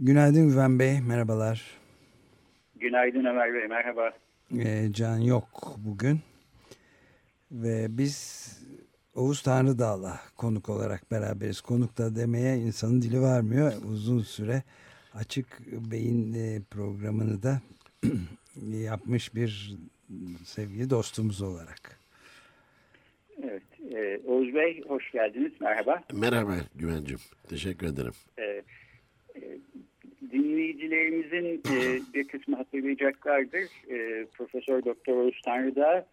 Günaydın Güven Bey, merhabalar. Günaydın Ömer Bey, merhaba. Can yok bugün. Ve biz Oğuz Tanrıdağ'la konuk olarak beraberiz. Konuk da demeye insanın dili varmıyor. Uzun süre Açık Beyin programını da yapmış bir sevgili dostumuz olarak. Evet. Oğuz Bey, hoş geldiniz. Merhaba. Merhaba Güvencim. Teşekkür ederim. Dinleyicilerimizin bir kısmı hatırlayacaklardır. Profesör Doktor Oğuz Tanrıdağ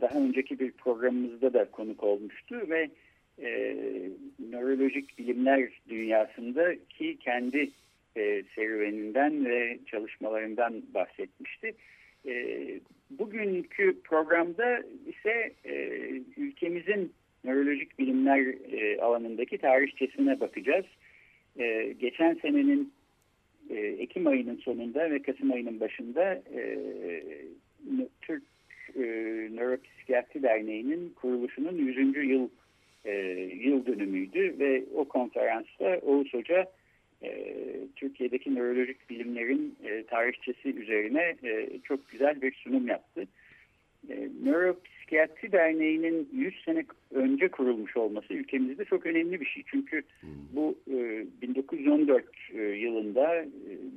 daha önceki bir programımızda da konuk olmuştu ve nörolojik bilimler dünyasındaki kendi serüveninden ve çalışmalarından bahsetmişti. Bugünkü programda ise ülkemizin nörolojik bilimler alanındaki tarihçesine bakacağız. Geçen senenin Ekim ayının sonunda ve Kasım ayının başında Türk Nöropsikiyatri Derneği'nin kuruluşunun 100. yıl dönümüydü ve o konferansta Oğuz Hoca Türkiye'deki nörolojik bilimlerin tarihçesi üzerine çok güzel bir sunum yaptı. Nöropsikiyatri Derneği'nin 100 sene önce kurulmuş olması ülkemizde çok önemli bir şey. Çünkü bu 1914 yılında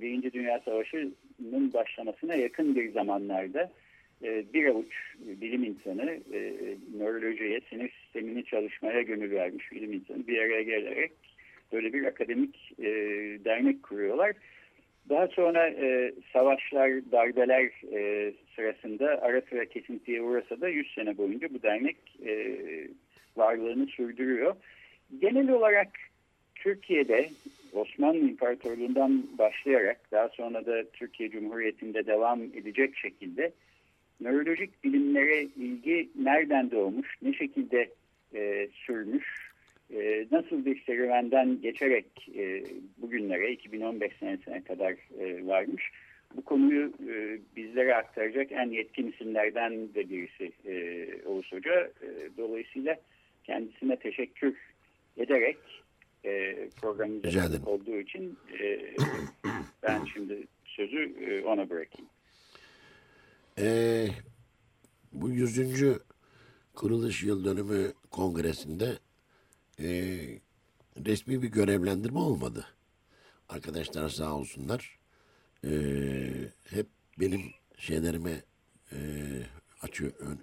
Birinci Dünya Savaşı'nın başlamasına yakın bir zamanlarda bir avuç bilim insanı, nörolojiye, sinir sistemini çalışmaya gönül vermiş bilim insanı bir araya gelerek böyle bir akademik dernek kuruyorlar. Daha sonra savaşlar, darbeler sırasında ara sıra kesintiye uğrasa da 100 sene boyunca bu dernek varlığını sürdürüyor. Genel olarak Türkiye'de Osmanlı İmparatorluğu'ndan başlayarak daha sonra da Türkiye Cumhuriyeti'nde devam edecek şekilde nörolojik bilimlere ilgi nereden doğmuş, ne şekilde sürmüş, nasıl bir serüvenden geçerek bugünlere 2015 senesine kadar varmış. Bu konuyu bizlere aktaracak en yetkin isimlerden de birisi Oğuz Hoca. Dolayısıyla kendisine teşekkür ederek programımızda olduğu için ben şimdi sözü ona bırakayım. Bu 100. kuruluş yıl dönümü kongresinde resmi bir görevlendirme olmadı. Arkadaşlar sağ olsunlar. Hep benim şeylerime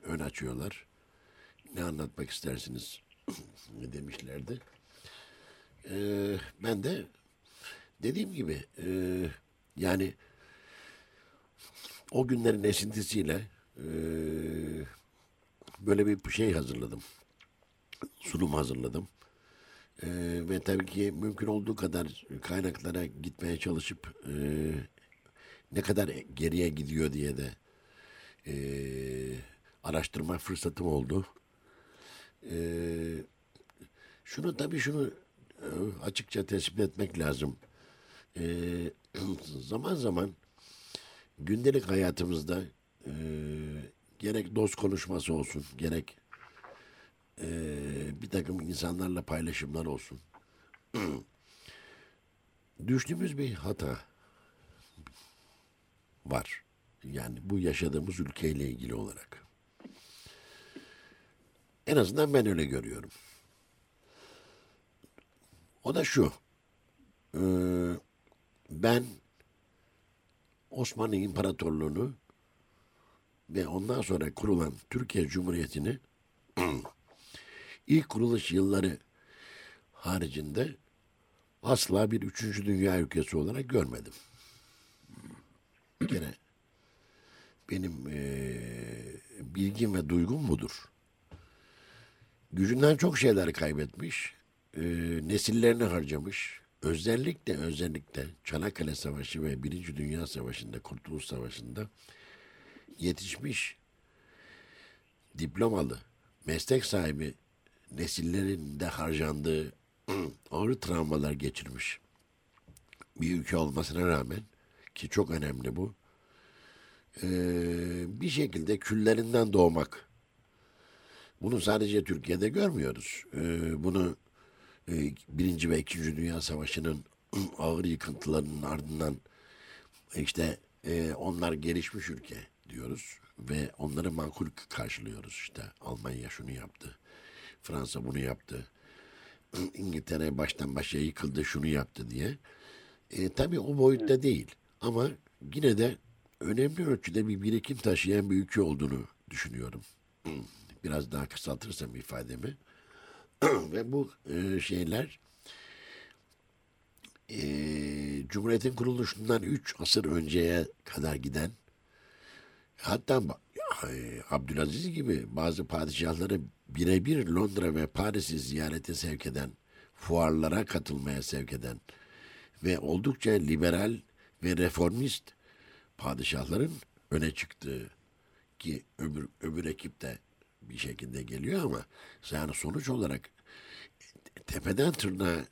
ön açıyorlar. Ne anlatmak istersiniz demişlerdi. Ben de dediğim gibi yani o günlerin esintisiyle böyle bir şey hazırladım. Sunum hazırladım. Ve tabii ki mümkün olduğu kadar kaynaklara gitmeye çalışıp ne kadar geriye gidiyor diye de araştırma fırsatım oldu. Şunu açıkça tespit etmek lazım. Zaman zaman gündelik hayatımızda gerek dost konuşması olsun, gerek bir takım insanlarla paylaşımlar olsun. Düştüğümüz bir hata var. Yani bu yaşadığımız ülkeyle ilgili olarak. En azından ben öyle görüyorum. O da şu. Ben Osmanlı İmparatorluğu'nu ve ondan sonra kurulan Türkiye Cumhuriyeti'ni İlk kuruluş yılları haricinde asla bir 3. dünya ülkesi olarak görmedim. Gene benim bilgim ve duygum budur. Gücünden çok şeyler kaybetmiş nesillerini harcamış. Özellikle Çanakkale Savaşı ve Birinci Dünya Savaşı'nda, Kurtuluş Savaşı'nda yetişmiş diplomalı, meslek sahibi nesillerin de harcandığı ağır travmalar geçirmiş bir ülke olmasına rağmen, ki çok önemli bu, bir şekilde küllerinden doğmak. Bunu sadece Türkiye'de görmüyoruz. Bunu Birinci ve İkinci Dünya Savaşı'nın ağır yıkıntılarının ardından işte onlar gelişmiş ülke diyoruz ve onları makul karşılıyoruz. İşte Almanya şunu yaptı, Fransa bunu yaptı, İngiltere baştan başa yıkıldı, şunu yaptı diye. Tabii o boyutta değil ama yine de önemli ölçüde bir birikim taşıyan bir ülke olduğunu düşünüyorum. Biraz daha kısaltırsam ifademi. Ve bu şeyler Cumhuriyet'in kuruluşundan 3 asır önceye kadar giden, hatta Abdülaziz gibi bazı padişahları birebir Londra ve Paris'i ziyarete sevk eden, fuarlara katılmaya sevk eden ve oldukça liberal ve reformist padişahların öne çıktığı, ki öbür ekip de bir şekilde geliyor ama yani sonuç olarak tepeden tırnağa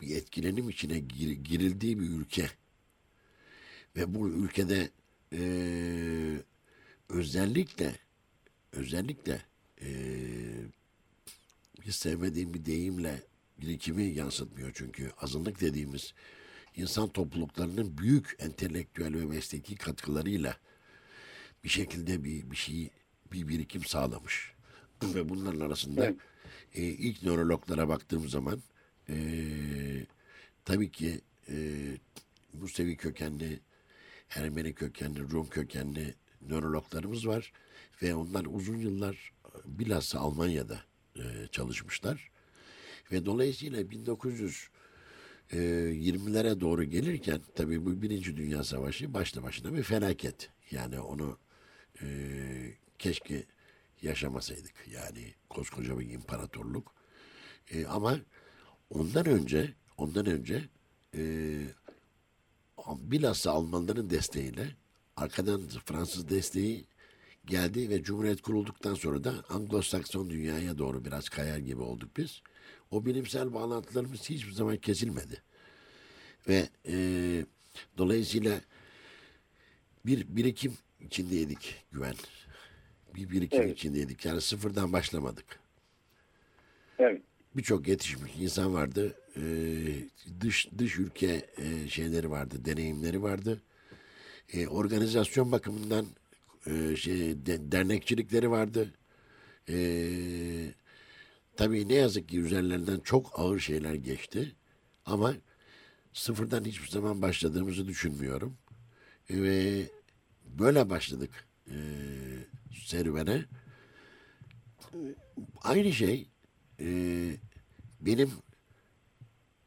bir etkilenim içine girildiği bir ülke ve bu ülkede özellikle hiç sevmediğim bir deyimle birikimi yansıtmıyor, çünkü azınlık dediğimiz insan topluluklarının büyük entelektüel ve mesleki katkılarıyla bir şekilde bir birikim sağlamış. Ve bunların arasında ilk nörologlara baktığım zaman tabii ki Musevi kökenli, Ermeni kökenli, Rum kökenli nörologlarımız var ve onlar uzun yıllar bilhassa Almanya'da çalışmışlar ve dolayısıyla 1920'lere doğru gelirken tabii bu Birinci Dünya Savaşı başlı başına bir felaket. Yani onu keşke yaşamasaydık. Yani koskoca bir imparatorluk. Ama ondan önce bilhassa Almanların desteğiyle, arkadan Fransız desteği geldi ve Cumhuriyet kurulduktan sonra da Anglo-Sakson dünyaya doğru biraz kayar gibi olduk biz. O bilimsel bağlantılarımız hiçbir zaman kesilmedi. Ve dolayısıyla bir birikim içindeydik Güven. Bir birikim içindeydik. Yani sıfırdan başlamadık. Evet. Birçok yetişmiş insan vardı. Dış ülke şeyleri vardı, deneyimleri vardı. Organizasyon bakımından dernekçilikleri vardı. Tabii ne yazık ki üzerlerinden çok ağır şeyler geçti. Ama sıfırdan hiçbir zaman başladığımızı düşünmüyorum. Ve böyle başladık serüvene. Aynı şey benim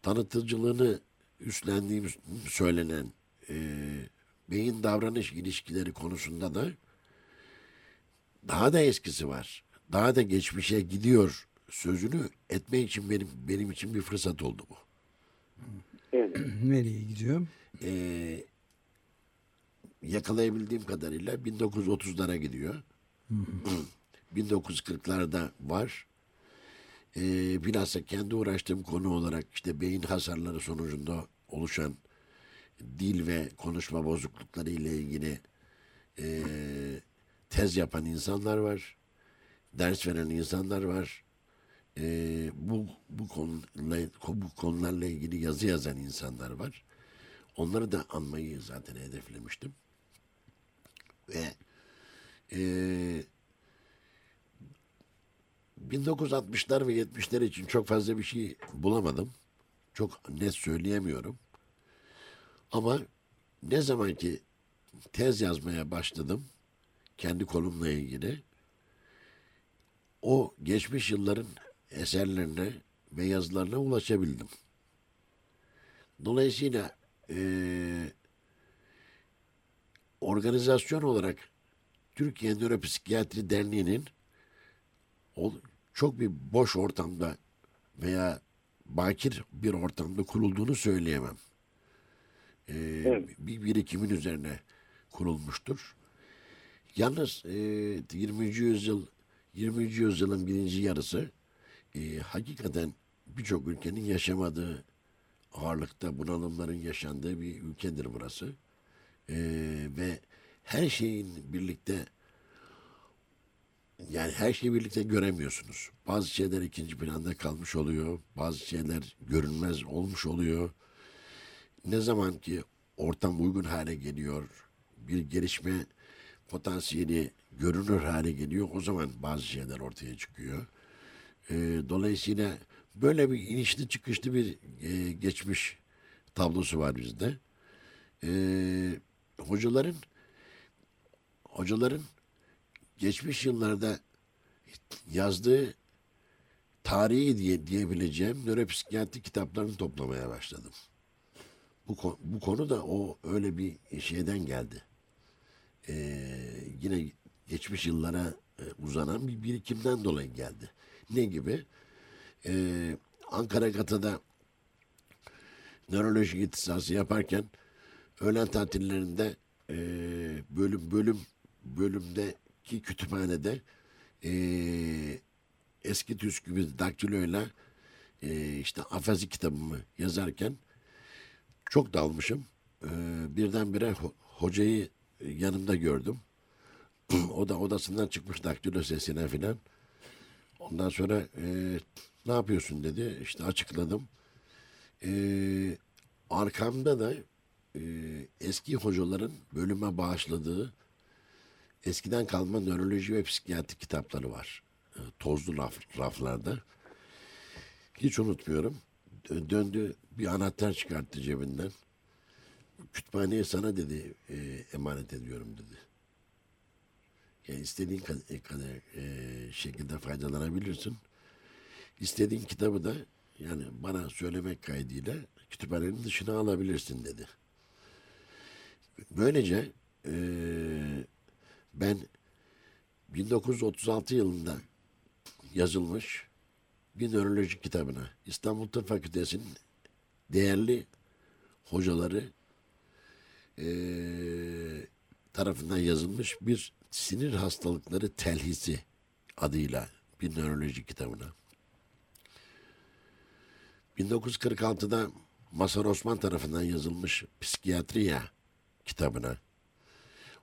tanıtıcılığını üstlendiğim söylenen beyin davranış ilişkileri konusunda da daha da eskisi var. Daha da geçmişe gidiyor sözünü etme için benim için bir fırsat oldu bu. Evet. Nereye gidiyorum? Yakalayabildiğim kadarıyla 1930'lara gidiyor. 1940'larda var. Bilhassa kendi uğraştığım konu olarak işte beyin hasarları sonucunda oluşan dil ve konuşma bozuklukları ile ilgili tez yapan insanlar var. Ders veren insanlar var. Bu konularla ilgili yazı yazan insanlar var. Onları da anmayı zaten hedeflemiştim. Ve 1960'lar ve 70'ler için çok fazla bir şey bulamadım. Çok net söyleyemiyorum. Ama ne zaman ki tez yazmaya başladım, kendi konumla ilgili, o geçmiş yılların eserlerine ve yazılarına ulaşabildim. Dolayısıyla organizasyon olarak Türkiye Nöropsikiyatri Derneği'nin çok bir boş ortamda veya bakir bir ortamda kurulduğunu söyleyemem. Evet. Bir birikimin üzerine kurulmuştur. Yalnız 20. yüzyılın birinci yarısı hakikaten birçok ülkenin yaşamadığı ağırlıkta bunalımların yaşandığı bir ülkedir burası. Ve her şeyin birlikte, yani her şeyi birlikte göremiyorsunuz. Bazı şeyler ikinci planda kalmış oluyor. Bazı şeyler görünmez olmuş oluyor. Ne zaman ki ortam uygun hale geliyor, bir gelişme potansiyeli görünür hale geliyor, o zaman bazı şeyler ortaya çıkıyor. Dolayısıyla böyle bir inişli çıkışlı bir geçmiş tablosu var bizde. Hocaların geçmiş yıllarda yazdığı tarihi diyebileceğim nöropsikiyatri kitaplarını toplamaya başladım. Bu konu da o öyle bir şeyden geldi. Yine geçmiş yıllara uzanan bir birikimden dolayı geldi. Ne gibi? Ankara GATA'da nöroloji ihtisası yaparken öğlen tatillerinde bölümdeki kütüphanede eski tüskü bir daktiloyla işte afazi kitabımı yazarken çok dalmışım. Birdenbire hocayı yanımda gördüm. O da odasından çıkmış daktilo sesine filan. Ondan sonra ne yapıyorsun dedi. İşte açıkladım. Arkamda da eski hocaların bölüme bağışladığı eskiden kalma nöroloji ve psikiyatri kitapları var. Tozlu raflarda. Hiç unutmuyorum. Döndü bir anahtar çıkarttı cebinden. Kütüphaneye sana dedi emanet ediyorum dedi. Yani istediğin kadar şekilde faydalanabilirsin. İstediğin kitabı da yani bana söylemek kaydıyla kütüphanenin dışına alabilirsin dedi. Böylece ben 1936 yılında yazılmış bir nöroloji kitabına İstanbul Tıp Fakültesi'nin değerli hocaları tarafından yazılmış bir sinir hastalıkları telhisi adıyla bir nöroloji kitabına. 1946'da Masar Osman tarafından yazılmış Psikiyatriya kitabına.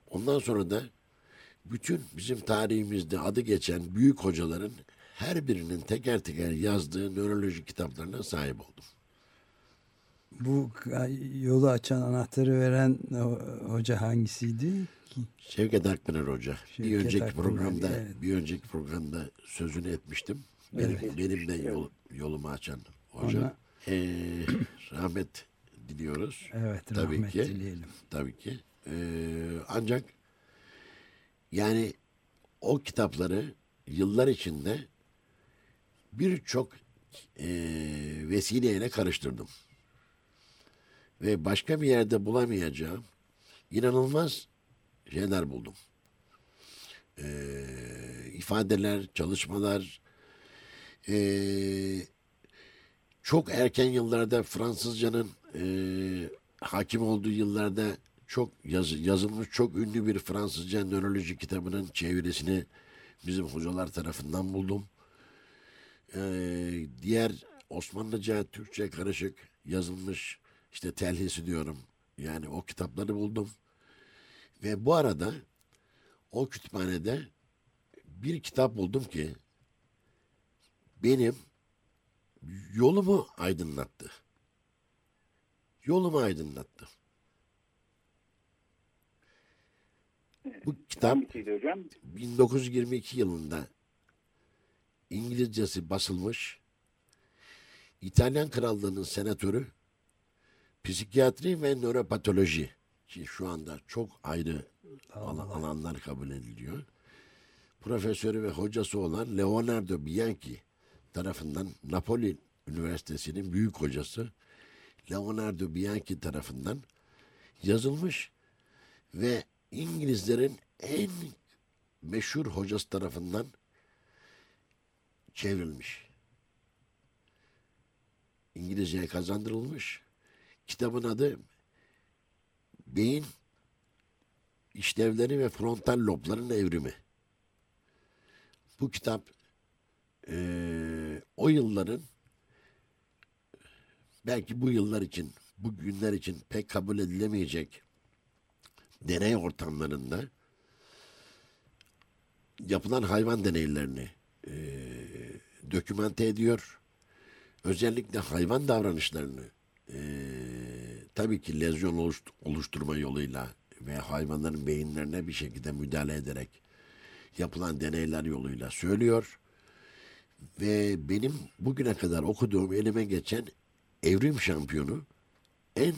Ondan sonra da bütün bizim tarihimizde adı geçen büyük hocaların her birinin teker teker yazdığı nöroloji kitaplarına sahip oldum. Bu yolu açan, anahtarı veren hoca hangisiydi ki? Şevket Akpınar hoca. Bir önceki programda sözünü etmiştim. Benim de yolumu açan hoca. Ona... rahmet diliyoruz. Evet, tabii rahmet ki, dileyelim. Tabii ki. Ancak yani o kitapları yıllar içinde birçok vesileyle karıştırdım. Ve başka bir yerde bulamayacağım inanılmaz şeyler buldum. İfadeler, çalışmalar. Çok erken yıllarda Fransızcanın hakim olduğu yıllarda çok yazılmış, çok ünlü bir Fransızca nöroloji kitabının çevirisini bizim hocalar tarafından buldum. Diğer Osmanlıca, Türkçe karışık yazılmış İşte telhisi diyorum. Yani o kitapları buldum. Ve bu arada o kütüphanede bir kitap buldum ki benim yolumu aydınlattı. Yolumu aydınlattı. Bu kitap 1922 yılında İngilizcesi basılmış. İtalyan Krallığı'nın senatörü psikiyatri ve nöropatoloji ki şu anda çok ayrı alanlar kabul ediliyor. Profesörü ve hocası olan Leonardo Bianchi tarafından Napoli Üniversitesi'nin büyük hocası Leonardo Bianchi tarafından yazılmış ve İngilizlerin en meşhur hocası tarafından çevrilmiş. İngilizceye kazandırılmış. Kitabın adı Beyin İşlevleri ve Frontal Lobların Evrimi. Bu kitap o yılların, belki bu yıllar için, bu günler için pek kabul edilemeyecek deney ortamlarında yapılan hayvan deneylerini dokümante ediyor. Özellikle hayvan davranışlarını tabii ki lezyon oluşturma yoluyla ve hayvanların beyinlerine bir şekilde müdahale ederek yapılan deneyler yoluyla söylüyor. Ve benim bugüne kadar okuduğum, elime geçen evrim şampiyonu, en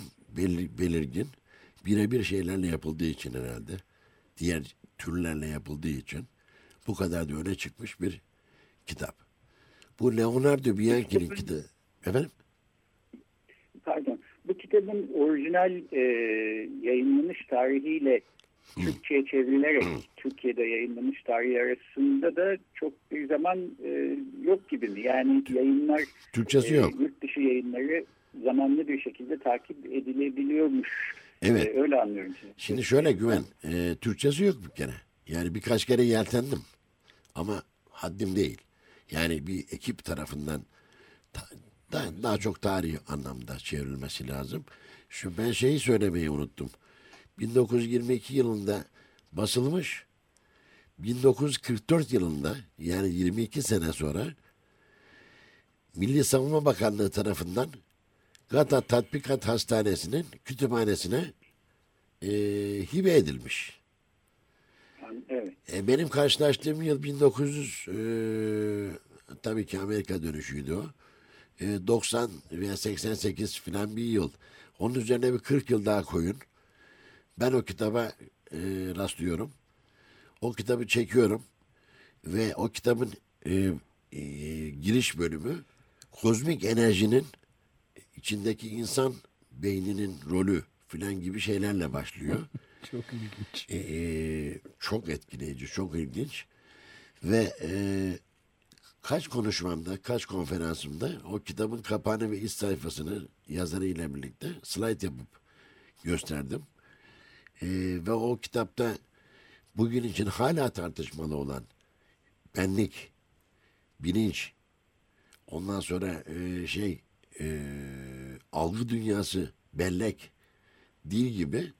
belirgin, birebir şeylerle yapıldığı için herhalde, diğer türlerle yapıldığı için bu kadar da öne çıkmış bir kitap. Bu Leonardo Bianchi'nin kitabı. Efendim? Pardon. Bu kitabın orijinal yayınlanış tarihiyle Türkçe'ye çevrilerek Türkiye'de yayınlanmış tarih arasında da çok bir zaman yok gibi mi? Yani yayınlar, Türkçesi yok. Yurt dışı yayınları zamanlı bir şekilde takip edilebiliyormuş. Evet. Öyle anlıyorum sizi. Şimdi şöyle Güven, Türkçesi yok bir kere. Yani birkaç kere yeltendim ama haddim değil. Yani bir ekip tarafından daha çok tarihi anlamda çevrilmesi lazım. Şu ben şeyi söylemeyi unuttum. 1922 yılında basılmış, 1944 yılında, yani 22 sene sonra Milli Savunma Bakanlığı tarafından GATA Tatbikat Hastanesi'nin kütüphanesine hibe edilmiş. Evet. Benim karşılaştığım yıl 1900, tabii ki Amerika dönüşüydü o. 90 veya 88 filan bir yıl. Onun üzerine bir 40 yıl daha koyun. Ben o kitaba rastlıyorum. O kitabı çekiyorum. Ve o kitabın giriş bölümü kozmik enerjinin içindeki insan beyninin rolü filan gibi şeylerle başlıyor. Çok ilginç. Çok etkileyici, çok ilginç. Ve kaç konuşmamda, kaç konferansımda o kitabın kapağını ve iç sayfasını yazarıyla birlikte slide yapıp gösterdim. Ve o kitapta bugün için hala tartışmalı olan benlik, bilinç, ondan sonra algı dünyası, bellek, dil gibi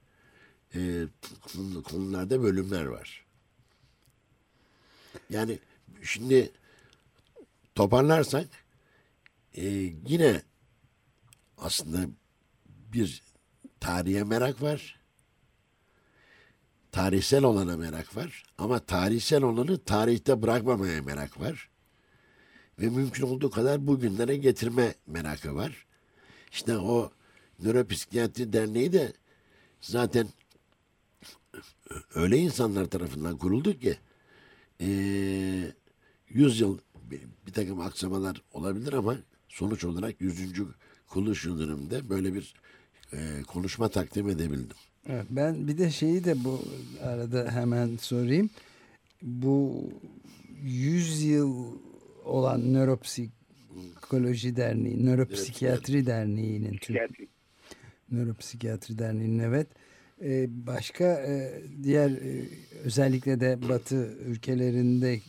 konularda bölümler var. Yani şimdi toparlarsak yine aslında bir tarihe merak var. Tarihsel olana merak var. Ama tarihsel olanı tarihte bırakmamaya merak var. Ve mümkün olduğu kadar bugünlere getirme merakı var. İşte o Nöropsikiyatri Derneği de zaten öyle insanlar tarafından kuruldu ki 100 yıl bir takım aksamalar olabilir ama sonuç olarak 100. kuruluş yıl dönümünde böyle bir konuşma takdim edebildim. Evet, ben bir de şeyi de bu arada hemen sorayım. Bu 100 yıl olan Nöropsikoloji Derneği, Nöropsikiyatri Derneği'nin Nöropsikiyatri Derneği'nin evet. Başka diğer özellikle de Batı ülkelerinde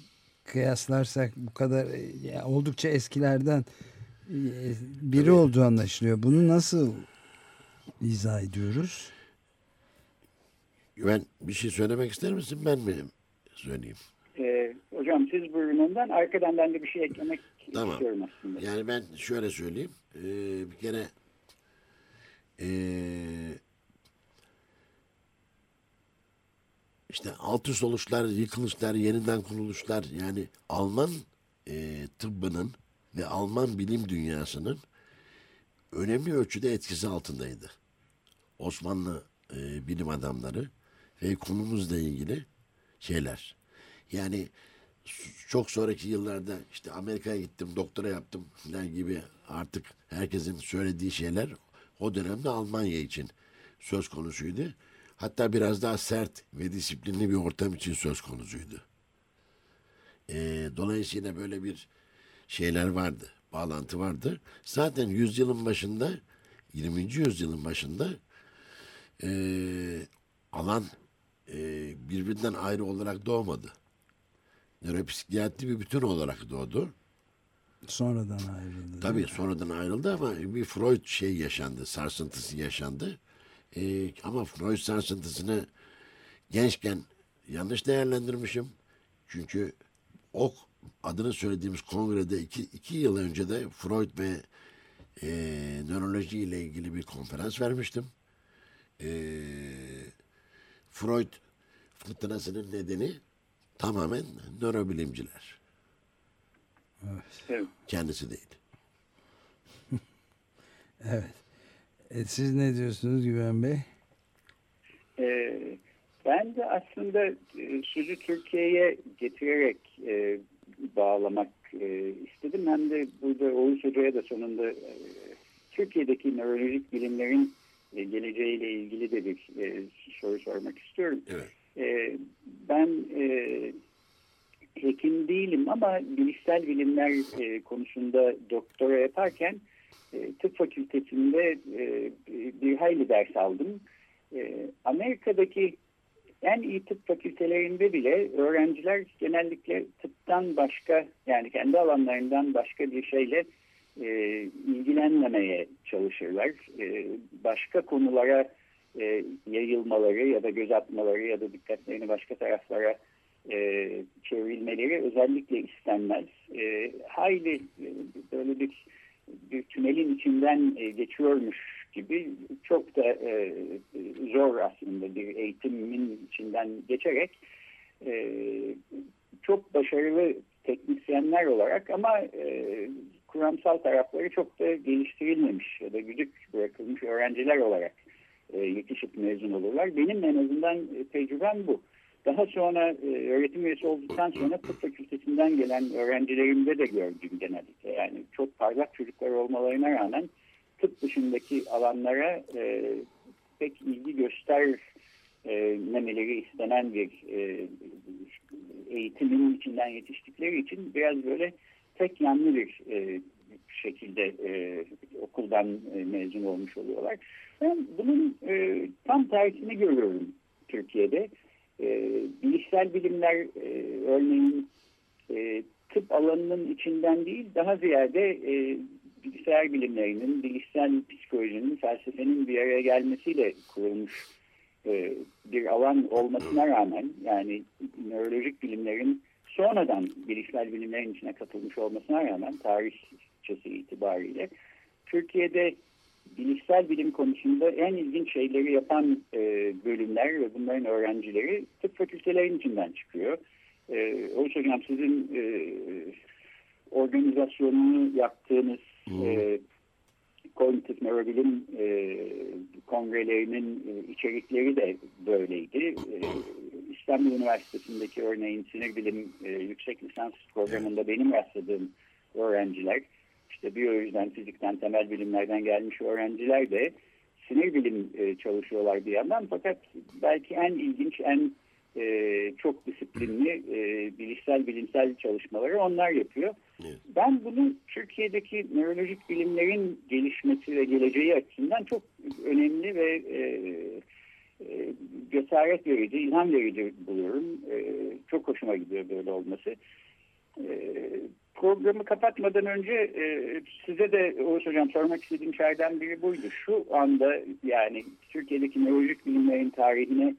kıyaslarsak bu kadar oldukça eskilerden biri tabii olduğu anlaşılıyor. Bunu nasıl izah ediyoruz? Güven, bir şey söylemek ister misin? Ben mi söyleyeyim? Hocam siz buyurun ondan. Arkadan ben de bir şey eklemek istiyorum aslında. Yani ben şöyle söyleyeyim. Bir kere İşte alt üst oluşlar, yıkılışlar, yeniden kuruluşlar, yani Alman tıbbının ve Alman bilim dünyasının önemli ölçüde etkisi altındaydı. Osmanlı bilim adamları ve konumuzla ilgili şeyler. Yani çok sonraki yıllarda işte Amerika'ya gittim, doktora yaptım falan gibi artık herkesin söylediği şeyler o dönemde Almanya için söz konusuydu. Hatta biraz daha sert ve disiplinli bir ortam için söz konusuydu. Dolayısıyla böyle bir şeyler vardı. bağlantı vardı. Zaten yüzyılın başında, 20. yüzyılın başında alan birbirinden ayrı olarak doğmadı. Nöropsikiyatri bir bütün olarak doğdu. Sonradan ayrıldı. Tabii sonradan ayrıldı ama bir Freud şey yaşandı, sarsıntısı yaşandı. Ama Freud sarsıntısını gençken yanlış değerlendirmişim. Çünkü o adını söylediğimiz kongrede iki yıl önce de Freud ve nöroloji ile ilgili bir konferans vermiştim. Freud fırtınasının nedeni tamamen nörobilimciler. Evet. Kendisi değil. Evet. Siz ne diyorsunuz Güven Bey? Ben de aslında sözü Türkiye'ye getirerek bağlamak istedim. Hem de burada Oğuz Hoca'ya da sonunda Türkiye'deki nörolojik bilimlerin geleceğiyle ilgili de bir soru sormak istiyorum. Evet. Ben hekim değilim ama bilişsel bilimler konusunda doktora yaparken tıp fakültesinde bir hayli ders aldım. Amerika'daki en iyi tıp fakültelerinde bile öğrenciler genellikle tıptan başka, yani kendi alanlarından başka bir şeyle ilgilenmemeye çalışırlar. Başka konulara yayılmaları ya da göz atmaları ya da dikkatlerini başka taraflara çevrilmeleri özellikle istenmez. Hayli böyle bir tünelin içinden geçiyormuş gibi çok da zor aslında bir eğitimin içinden geçerek çok başarılı teknisyenler olarak ama kuramsal tarafları çok da geliştirilmemiş ya da güdük bırakılmış öğrenciler olarak yetişip mezun olurlar. Benim en azından tecrübem bu. Daha sonra öğretim üyesi olduktan sonra tıp fakültesinden gelen öğrencilerimde de gördüm genellikle. Yani çok parlak çocuklar olmalarına rağmen tıp dışındaki alanlara pek ilgi göstermemeleri istenen bir eğitimin içinden yetiştikleri için biraz böyle tek yanlı bir şekilde okuldan mezun olmuş oluyorlar. Ben bunun tam tersini görüyorum Türkiye'de. Bilişsel bilimler örneğin tıp alanının içinden değil daha ziyade bilgisayar bilimlerinin, bilişsel psikolojinin, felsefenin bir araya gelmesiyle kurulmuş bir alan olmasına rağmen yani nörolojik bilimlerin sonradan bilişsel bilimlerin içine katılmış olmasına rağmen tarihçesi itibariyle Türkiye'de bilişsel bilim konusunda en ilginç şeyleri yapan bölümler ve bunların öğrencileri tıp fakültelerinin içinden çıkıyor. Oğuz Hocam sizin organizasyonunu yaptığınız kognitif nörobilim kongrelerinin içerikleri de böyleydi. İstanbul Üniversitesi'ndeki örneğin sinir bilim yüksek lisans programında benim rastladığım öğrenciler İşte biyolojiden, fizikten, temel bilimlerden gelmiş öğrenciler de sinir bilim çalışıyorlar bir yandan. Fakat belki en ilginç, en çok disiplinli bilişsel, bilimsel çalışmaları onlar yapıyor. Evet. Ben bunu Türkiye'deki nörolojik bilimlerin gelişmesi ve geleceği açısından çok önemli ve cesaret verici, ilham verici buluyorum. Çok hoşuma gidiyor böyle olması. Programı kapatmadan önce size de Oğuz Hocam sormak istediğim şeyden biri buydu. Şu anda yani Türkiye'deki nörolojik bilimlerin tarihine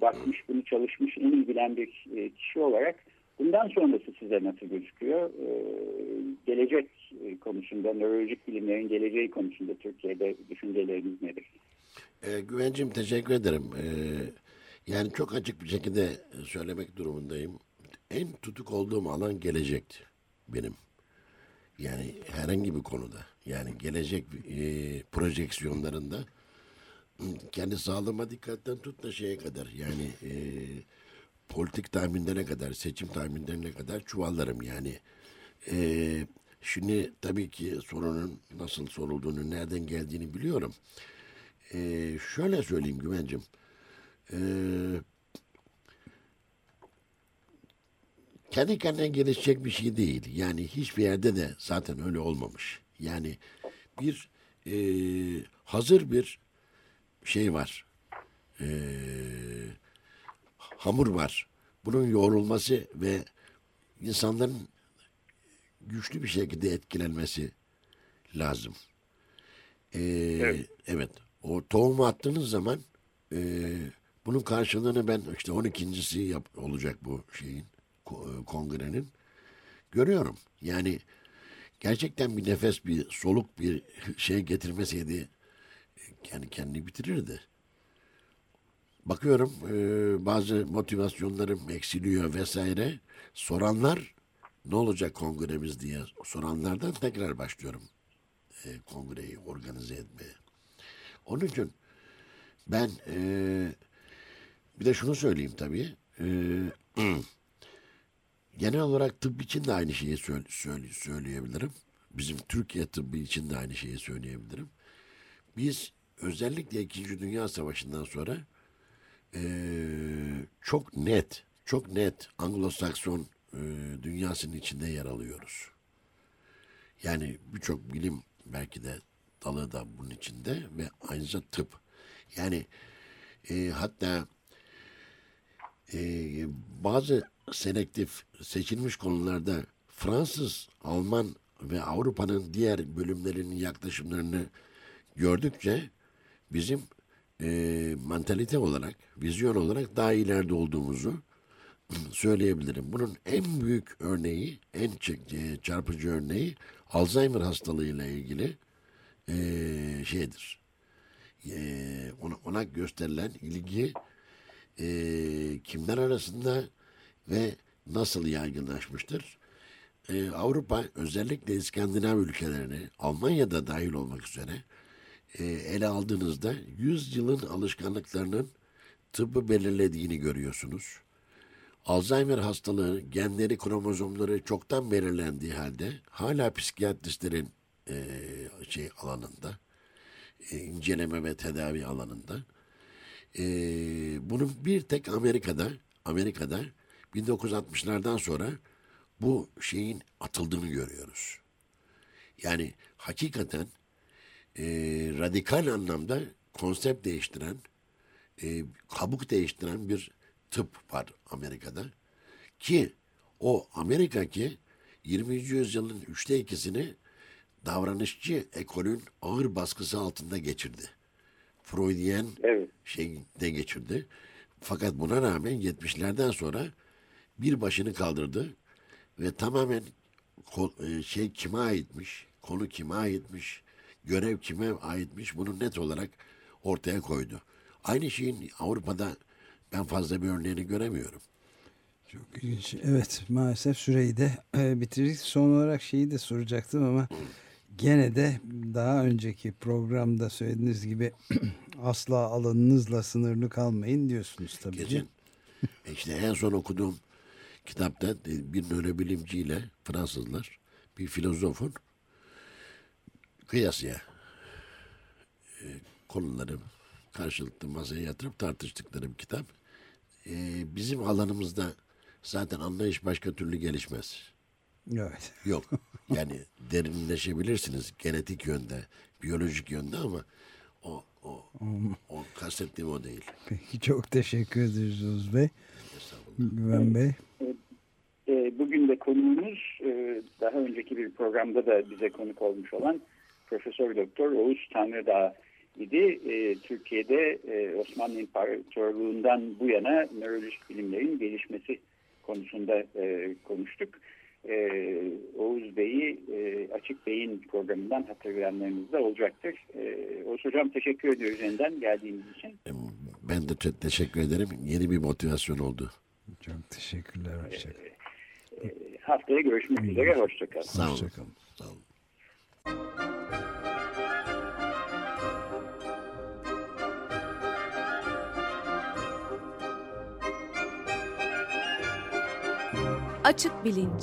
bakmış, bunu çalışmış, en iyi bilen bir kişi olarak bundan sonrası size nasıl gözüküyor? Gelecek konusunda, nörolojik bilimlerin geleceği konusunda Türkiye'de düşünceleriniz nedir? Güvencim teşekkür ederim. Yani çok açık bir şekilde söylemek durumundayım. En tutuk olduğum alan gelecekti benim. Yani herhangi bir konuda. Yani gelecek projeksiyonlarında kendi sağlığıma dikkatten tut da şeye kadar yani politik tahminlerine kadar, seçim tahminlerine kadar çuvallarım yani. Şimdi tabii ki sorunun nasıl sorulduğunu, nereden geldiğini biliyorum. Şöyle söyleyeyim Güvencim. kendi kendine gelişecek bir şey değil. Yani hiçbir yerde de zaten öyle olmamış. Yani bir hazır bir şey var. Hamur var. Bunun yoğrulması ve insanların güçlü bir şekilde etkilenmesi lazım. Evet. Evet. O tohumu attığınız zaman bunun karşılığını ben işte 12.'si olacak bu şeyin, kongrenin, görüyorum. Yani gerçekten bir nefes, bir soluk, bir şey getirmeseydi yani kendini bitirirdi. Bakıyorum bazı motivasyonlarım eksiliyor vesaire. Soranlar ne olacak kongremiz diye soranlardan tekrar başlıyorum kongreyi organize etmeye. Onun için ben bir de şunu söyleyeyim tabii. Genel olarak tıp için de aynı şeyi söyleyebilirim. Bizim Türkiye tıbbı için de aynı şeyi söyleyebilirim. Biz özellikle 2. Dünya Savaşı'ndan sonra çok net Anglo-Sakson dünyasının içinde yer alıyoruz. Yani birçok bilim belki de dalı da bunun içinde ve ayrıca tıp. Yani hatta bazı selektif seçilmiş konularda Fransız, Alman ve Avrupa'nın diğer bölümlerinin yaklaşımlarını gördükçe bizim mantalite olarak, vizyon olarak daha ileride olduğumuzu söyleyebilirim. Bunun en büyük örneği, en çarpıcı örneği Alzheimer hastalığıyla ilgili şeydir. Ona gösterilen ilgi kimler arasında ve nasıl yaygınlaşmıştır? Avrupa, özellikle İskandinav ülkelerini, Almanya'da dahil olmak üzere ele aldığınızda 100 yılın alışkanlıklarının tıbbı belirlediğini görüyorsunuz. Alzheimer hastalığı genleri, kromozomları çoktan belirlendiği halde hala psikiyatristlerin alanında, inceleme ve tedavi alanında. Bunun bir tek Amerika'da 1960'lardan sonra bu şeyin atıldığını görüyoruz. Yani hakikaten radikal anlamda konsept değiştiren, kabuk değiştiren bir tıp var Amerika'da. Ki o Amerika'ki 20. yüzyılın 2/3'ünü davranışçı ekolün ağır baskısı altında geçirdi. Freudian şeyde geçirdi. Fakat buna rağmen 70'lerden sonra bir başını kaldırdı ve tamamen kime aitmiş, konu kime aitmiş, görev kime aitmiş, bunu net olarak ortaya koydu. Aynı şeyin Avrupa'da ben fazla bir örneğini göremiyorum. Çok ilginç. Evet, maalesef süreyi de bitirdik. Son olarak şeyi de soracaktım ama gene de daha önceki programda söylediğiniz gibi asla alanınızla sınırlı kalmayın diyorsunuz tabii. Kesin. İşte en son okuduğum kitapta bir nörobilimciyle Fransızlar, bir filozofun kıyasıya konuları karşılıklı masaya yatırıp tartıştıkları bir kitap. Bizim alanımızda zaten anlayış başka türlü gelişmez. Evet. Yok. Yani derinleşebilirsiniz genetik yönde, biyolojik yönde ama o kastettiğim o değil. Peki, çok teşekkür ederiz Oğuz Bey. Güven Bey. Bugün de konuğumuz daha önceki bir programda da bize konuk olmuş olan Profesör Doktor Oğuz Tanrıdağ idi. Türkiye'de Osmanlı İmparatorluğundan bu yana nörolojik bilimlerin gelişmesi konusunda konuştuk. Oğuz Bey'i Açık Beyin programından hatırlayanlarınız da olacaktır. Oğuz Hocam, teşekkür ediyoruz yeniden geldiğiniz için. Ben de çok teşekkür ederim. Yeni bir motivasyon oldu. Çok teşekkürler. Hoşçakalın. Haftaya görüşmek üzere. Hoşçakalın. Sağ olun. Sağ olun. Açık Bilinç.